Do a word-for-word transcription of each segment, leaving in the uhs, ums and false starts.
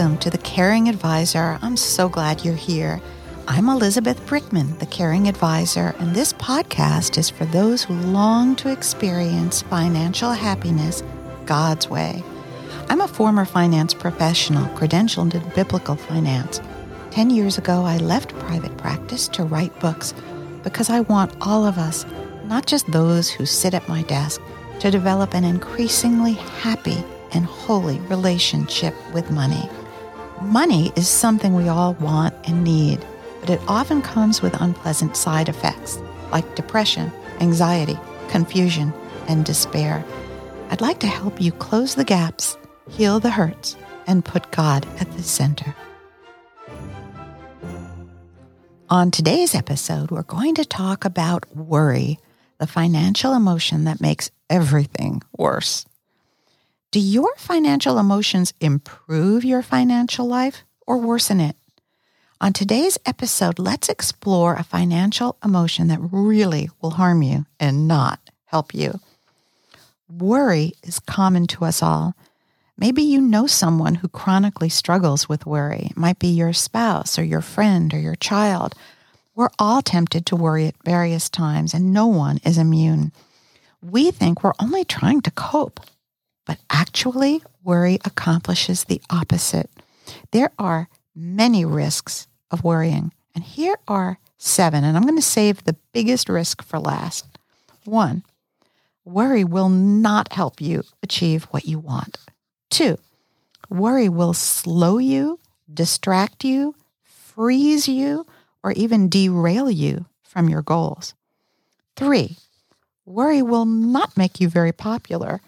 welcome to The Caring Advisor. I'm so glad you're here. I'm Elizabeth Brickman, The Caring Advisor, and this podcast is for those who long to experience financial happiness God's way. I'm a former finance professional, credentialed in biblical finance. Ten years ago, I left private practice to write books because I want all of us, not just those who sit at my desk, to develop an increasingly happy and holy relationship with money. Money is something we all want and need, but it often comes with unpleasant side effects like depression, anxiety, confusion, and despair. I'd like to help you close the gaps, heal the hurts, and put God at the center. On today's episode, we're going to talk about worry, the financial emotion that makes everything worse. Do your financial emotions improve your financial life or worsen it? On today's episode, let's explore a financial emotion that really will harm you and not help you. Worry is common to us all. Maybe you know someone who chronically struggles with worry. It might be your spouse or your friend or your child. We're all tempted to worry at various times, and no one is immune. We think we're only trying to cope. But actually, worry accomplishes the opposite. There are many risks of worrying, and here are seven, and I'm going to save the biggest risk for last. One, worry will not help you achieve what you want. Two, worry will slow you, distract you, freeze you, or even derail you from your goals. Three, worry will not make you very popular.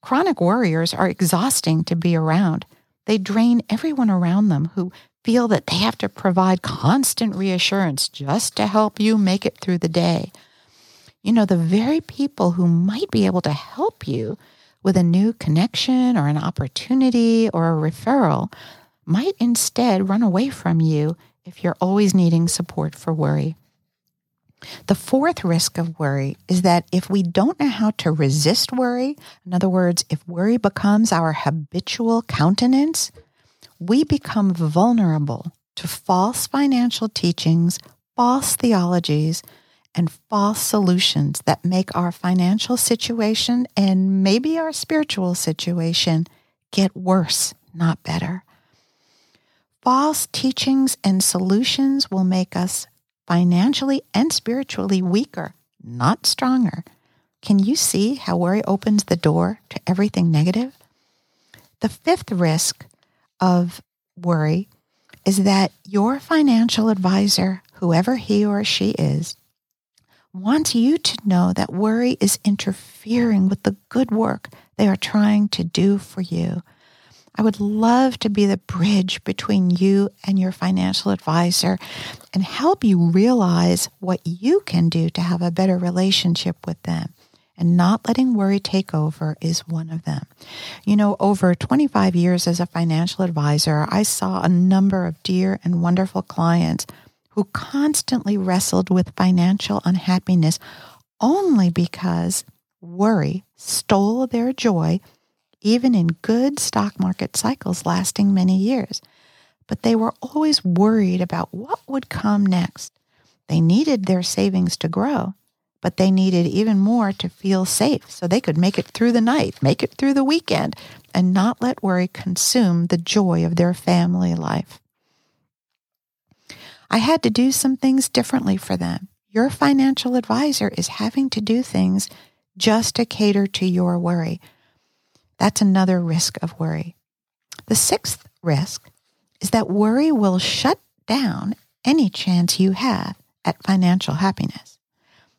Chronic worriers are exhausting to be around. They drain everyone around them who feel that they have to provide constant reassurance just to help you make it through the day. You know, the very people who might be able to help you with a new connection or an opportunity or a referral might instead run away from you if you're always needing support for worry. The fourth risk of worry is that if we don't know how to resist worry, in other words, if worry becomes our habitual countenance, we become vulnerable to false financial teachings, false theologies, and false solutions that make our financial situation and maybe our spiritual situation get worse, not better. False teachings and solutions will make us financially and spiritually weaker, not stronger. Can you see how worry opens the door to everything negative? The fifth risk of worry is that your financial advisor, whoever he or she is, wants you to know that worry is interfering with the good work they are trying to do for you. I would love to be the bridge between you and your financial advisor and help you realize what you can do to have a better relationship with them. And not letting worry take over is one of them. You know, over twenty-five years as a financial advisor, I saw a number of dear and wonderful clients who constantly wrestled with financial unhappiness only because worry stole their joy, even in good stock market cycles lasting many years. But they were always worried about what would come next. They needed their savings to grow, but they needed even more to feel safe so they could make it through the night, make it through the weekend, and not let worry consume the joy of their family life. I had to do some things differently for them. Your financial advisor is having to do things just to cater to your worry. That's another risk of worry. The sixth risk is that worry will shut down any chance you have at financial happiness.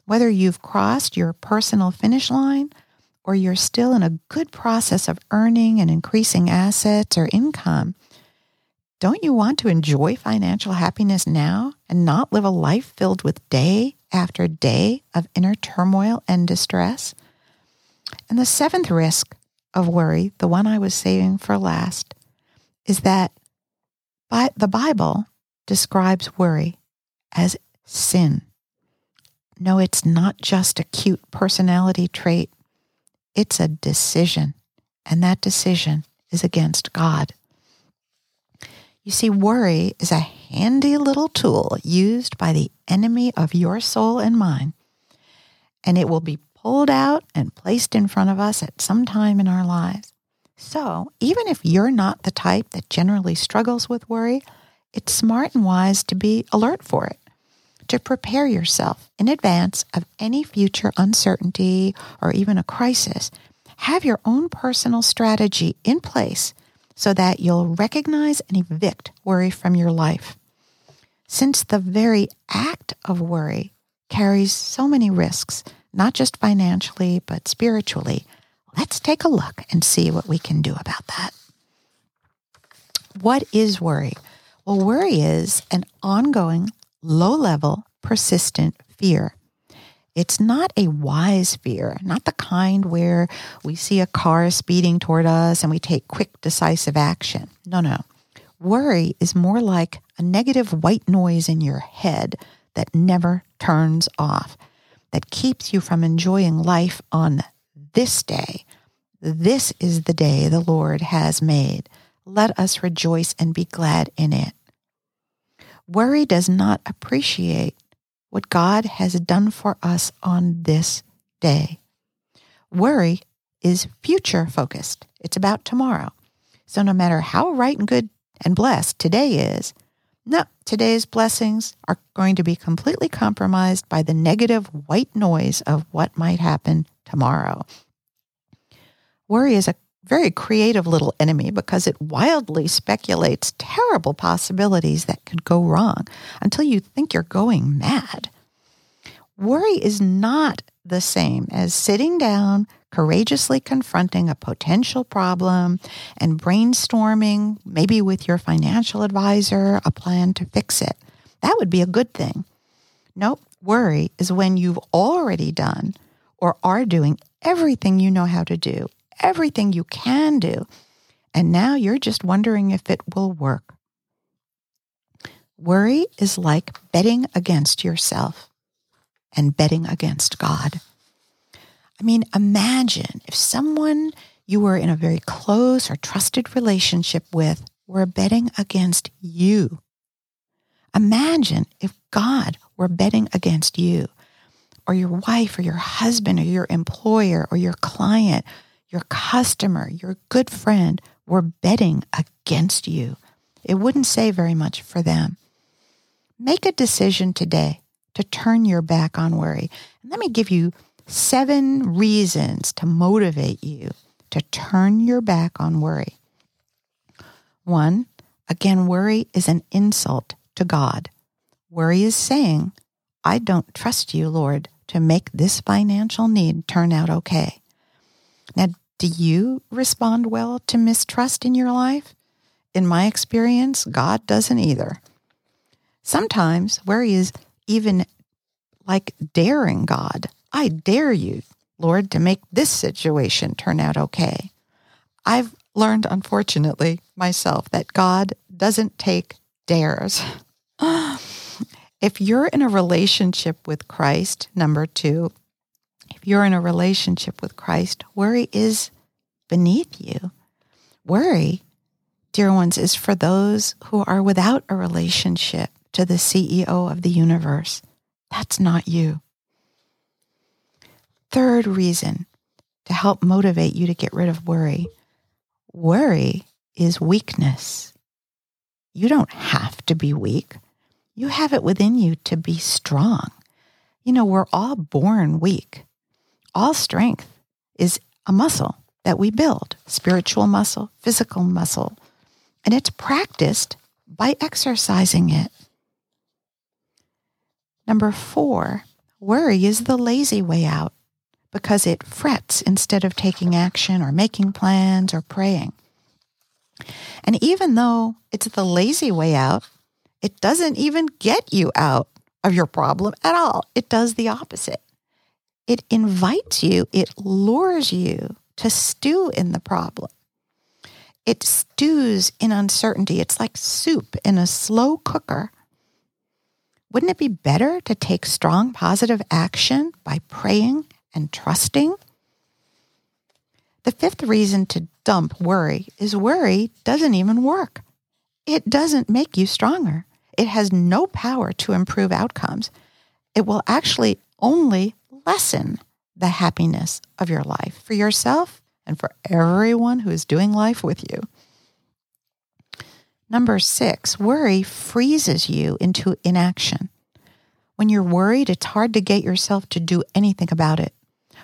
Whether you've crossed your personal finish line or you're still in a good process of earning and increasing assets or income, don't you want to enjoy financial happiness now and not live a life filled with day after day of inner turmoil and distress? And the seventh risk of worry, the one I was saving for last, is that by the Bible describes worry as sin. No, it's not just a cute personality trait. It's a decision, and that decision is against God. You see, worry is a handy little tool used by the enemy of your soul and mine, and it will be pulled out and placed in front of us at some time in our lives. So, even if you're not the type that generally struggles with worry, it's smart and wise to be alert for it, to prepare yourself in advance of any future uncertainty or even a crisis. Have your own personal strategy in place so that you'll recognize and evict worry from your life. Since the very act of worry carries so many risks, not just financially, but spiritually, let's take a look and see what we can do about that. What is worry? Well, worry is an ongoing, low-level, persistent fear. It's not a wise fear, not the kind where we see a car speeding toward us and we take quick, decisive action. No, no. Worry is more like a negative white noise in your head that never turns off, that keeps you from enjoying life on this day. This is the day the Lord has made. Let us rejoice and be glad in it. Worry does not appreciate what God has done for us on this day. Worry is future focused. It's about tomorrow. So no matter how right and good and blessed today is, no, today's blessings are going to be completely compromised by the negative white noise of what might happen tomorrow. Worry is a very creative little enemy because it wildly speculates terrible possibilities that could go wrong until you think you're going mad. Worry is not the same as sitting down, courageously confronting a potential problem and brainstorming, maybe with your financial advisor, a plan to fix it. That would be a good thing. Nope, worry is when you've already done or are doing everything you know how to do, everything you can do, and now you're just wondering if it will work. Worry is like betting against yourself and betting against God. I mean, imagine if someone you were in a very close or trusted relationship with were betting against you. Imagine if God were betting against you, or your wife, or your husband, or your employer, or your client, your customer, your good friend were betting against you. It wouldn't say very much for them. Make a decision today to turn your back on worry. And let me give you seven reasons to motivate you to turn your back on worry. One, again, worry is an insult to God. Worry is saying, I don't trust you, Lord, to make this financial need turn out okay. Now, do you respond well to mistrust in your life? In my experience, God doesn't either. Sometimes worry is even like daring God. I dare you, Lord, to make this situation turn out okay. I've learned, unfortunately, myself that God doesn't take dares. If you're in a relationship with Christ, number two, if you're in a relationship with Christ, worry is beneath you. Worry, dear ones, is for those who are without a relationship to the C E O of the universe. That's not you. Third reason to help motivate you to get rid of worry. Worry is weakness. You don't have to be weak. You have it within you to be strong. You know, we're all born weak. All strength is a muscle that we build, spiritual muscle, physical muscle, and it's practiced by exercising it. Number four, worry is the lazy way out because it frets instead of taking action or making plans or praying. And even though it's the lazy way out, it doesn't even get you out of your problem at all. It does the opposite. It invites you, it lures you to stew in the problem. It stews in uncertainty. It's like soup in a slow cooker. Wouldn't it be better to take strong positive action by praying and trusting? The fifth reason to dump worry is worry doesn't even work. it doesn't make you stronger. It has no power to improve outcomes. It will actually only lessen the happiness of your life for yourself and for everyone who is doing life with you. Number six, worry freezes you into inaction. When you're worried, it's hard to get yourself to do anything about it.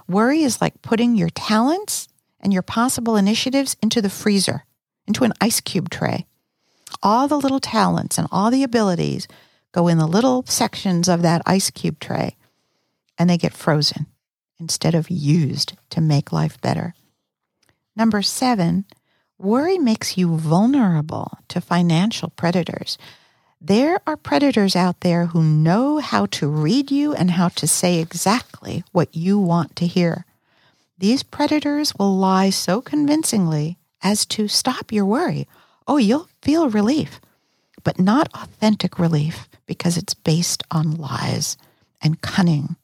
Worry is like putting your talents and your possible initiatives into the freezer, into an ice cube tray. All the little talents and all the abilities go in the little sections of that ice cube tray, and they get frozen instead of used to make life better. Number seven, worry makes you vulnerable to financial predators. There are predators out there who know how to read you and how to say exactly what you want to hear. These predators will lie so convincingly as to stop your worry. Oh, you'll feel relief, but not authentic relief, because it's based on lies and cunning.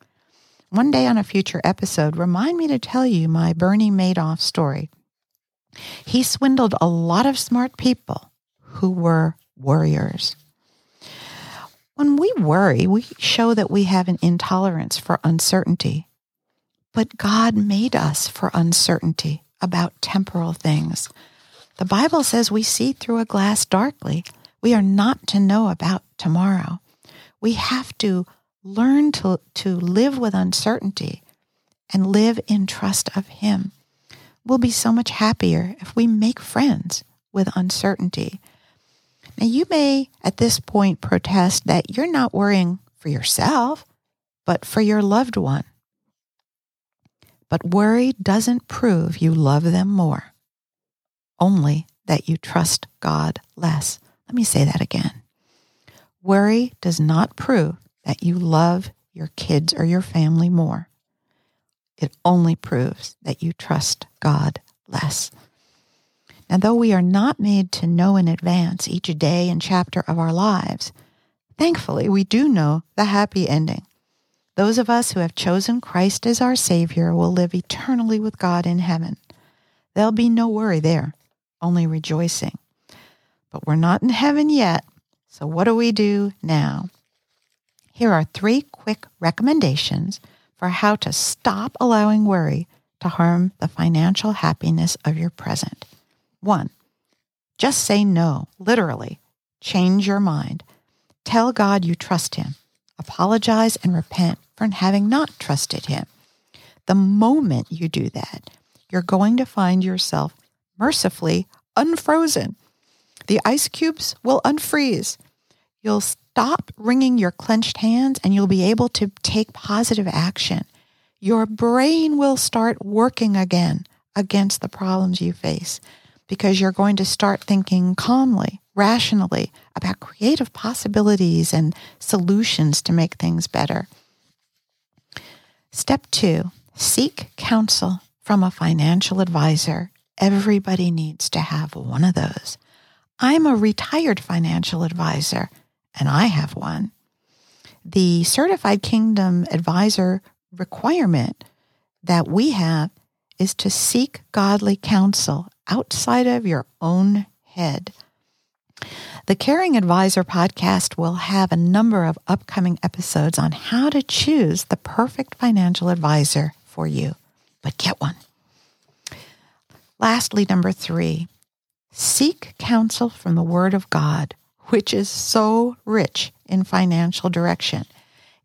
One day on a future episode, remind me to tell you my Bernie Madoff story. He swindled a lot of smart people who were worriers. When we worry, we show that we have an intolerance for uncertainty. But God made us for uncertainty about temporal things. The Bible says we see through a glass darkly. We are not to know about tomorrow. We have to learn to, to live with uncertainty and live in trust of Him. We'll be so much happier if we make friends with uncertainty. Now, you may at this point protest that you're not worrying for yourself, but for your loved one. But worry doesn't prove you love them more, only that you trust God less. Let me say that again. Worry does not prove that you love your kids or your family more. It only proves that you trust God less. Now, though we are not made to know in advance each day and chapter of our lives, thankfully we do know the happy ending. Those of us who have chosen Christ as our Savior will live eternally with God in heaven. There'll be no worry there, only rejoicing. But we're not in heaven yet, so what do we do now? Here are three quick recommendations for how to stop allowing worry to harm the financial happiness of your present. One, just say no, literally. Change your mind. Tell God you trust Him. Apologize and repent for having not trusted Him. The moment you do that, you're going to find yourself mercifully unfrozen. The ice cubes will unfreeze. You'll stop wringing your clenched hands and you'll be able to take positive action. Your brain will start working again against the problems you face, because you're going to start thinking calmly, rationally about creative possibilities and solutions to make things better. Step two, seek counsel from a financial advisor. Everybody needs to have one of those. I'm a retired financial advisor, and I have one. The Certified Kingdom Advisor requirement that we have is to seek godly counsel outside of your own head. The Caring Advisor podcast will have a number of upcoming episodes on how to choose the perfect financial advisor for you, but get one. Lastly, number three, seek counsel from the Word of God, which is so rich in financial direction.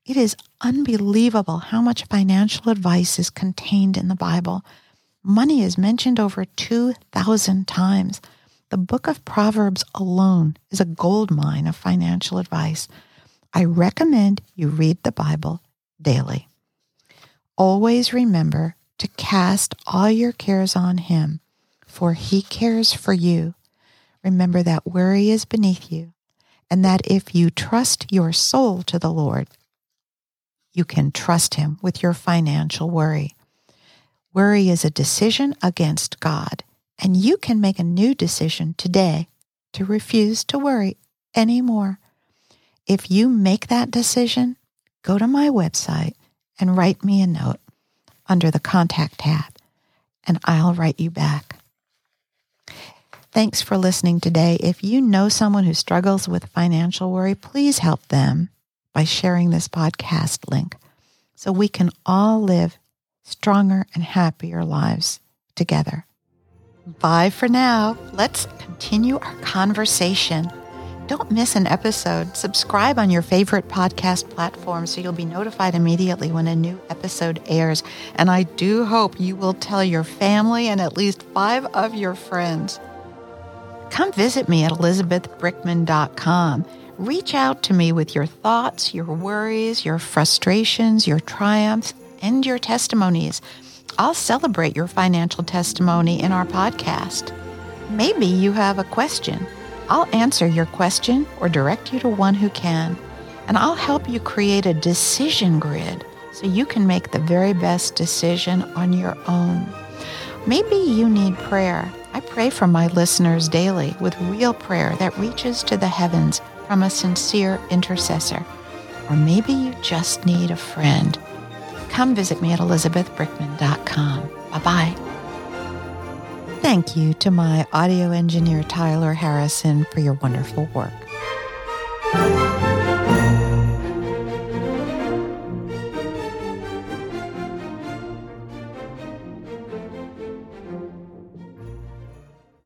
It is unbelievable how much financial advice is contained in the Bible. Money is mentioned over two thousand times. The book of Proverbs alone is a gold mine of financial advice. I recommend you read the Bible daily. Always remember to cast all your cares on Him, for He cares for you. Remember that worry is beneath you, and that if you trust your soul to the Lord, you can trust Him with your financial worry. Worry is a decision against God, and you can make a new decision today to refuse to worry anymore. If you make that decision, go to my website and write me a note under the Contact tab, and I'll write you back. Thanks for listening today. If you know someone who struggles with financial worry, please help them by sharing this podcast link so we can all live stronger and happier lives together. Bye for now. Let's continue our conversation. Don't miss an episode. Subscribe on your favorite podcast platform so you'll be notified immediately when a new episode airs. And I do hope you will tell your family and at least five of your friends. Come visit me at elizabeth brickman dot com. Reach out to me with your thoughts, your worries, your frustrations, your triumphs, and your testimonies. I'll celebrate your financial testimony in our podcast. Maybe you have a question. I'll answer your question or direct you to one who can. And I'll help you create a decision grid so you can make the very best decision on your own. Maybe you need prayer. I pray for my listeners daily with real prayer that reaches to the heavens from a sincere intercessor. Or maybe you just need a friend. Come visit me at elizabeth brickman dot com. Bye-bye. Thank you to my audio engineer, Tyler Harrison, for your wonderful work.